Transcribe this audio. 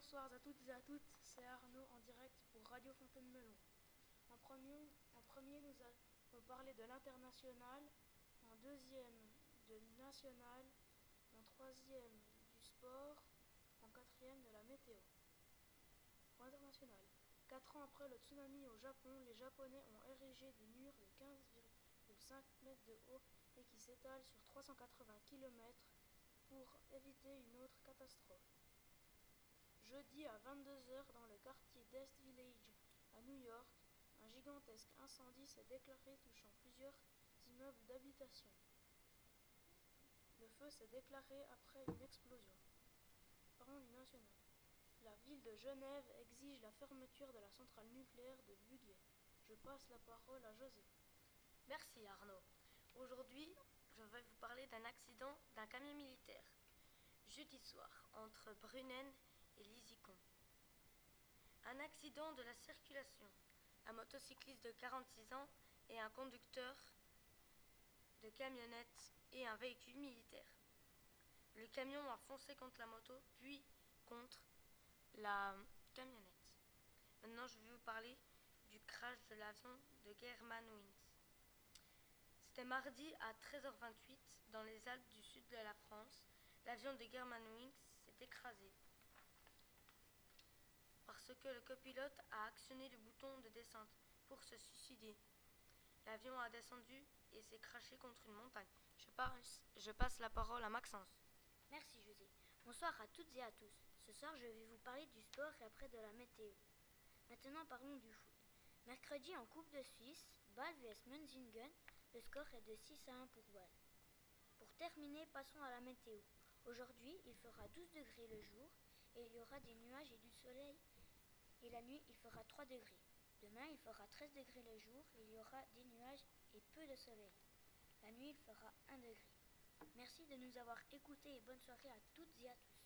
Bonsoir à toutes et à tous, c'est Arnaud en direct pour Radio Fontainemelon. En premier, nous allons parler de l'international, en deuxième, de national, en troisième, du sport, en quatrième, de la météo. Pour l'international, 4 ans après le tsunami au Japon, les Japonais ont érigé des murs de 15,5 mètres de haut et qui s'étalent sur 380 km pour éviter une autre catastrophe. Jeudi à 22 h, dans le quartier d'East Village à New York, un gigantesque incendie s'est déclaré touchant plusieurs immeubles d'habitation. Le feu s'est déclaré après une explosion. Parlons du national. La ville de Genève exige la fermeture de la centrale nucléaire de Lugier. Je passe la parole à José. Merci Arnaud. Aujourd'hui, je vais vous parler d'un accident d'un camion militaire. Jeudi soir, entre Brunen et l'ISICON. Un accident de la circulation. Un motocycliste de 46 ans et un conducteur de camionnette et un véhicule militaire. Le camion a foncé contre la moto, puis contre la camionnette. Maintenant, je vais vous parler du crash de l'avion de Germanwings. C'était mardi à 13 h 28 dans les Alpes du sud de la France. L'avion de Germanwings s'est écrasé parce que le copilote a actionné le bouton de descente pour se suicider. L'avion a descendu et s'est craché contre une montagne. Je passe la parole à Maxence. Merci José. Bonsoir à toutes et à tous. Ce soir, je vais vous parler du sport et après de la météo. Maintenant, parlons du foot. Mercredi, en Coupe de Suisse, Basel vs Münzingen, le score est de 6-1 pour Basel. Pour terminer, passons à la météo. Aujourd'hui, il fera 12 degrés le jour et il y aura des nuages et du soleil. Et la nuit, il fera 3 degrés. Demain, il fera 13 degrés le jour et il y aura des nuages et peu de soleil. La nuit, il fera 1 degré. Merci de nous avoir écoutés et bonne soirée à toutes et à tous.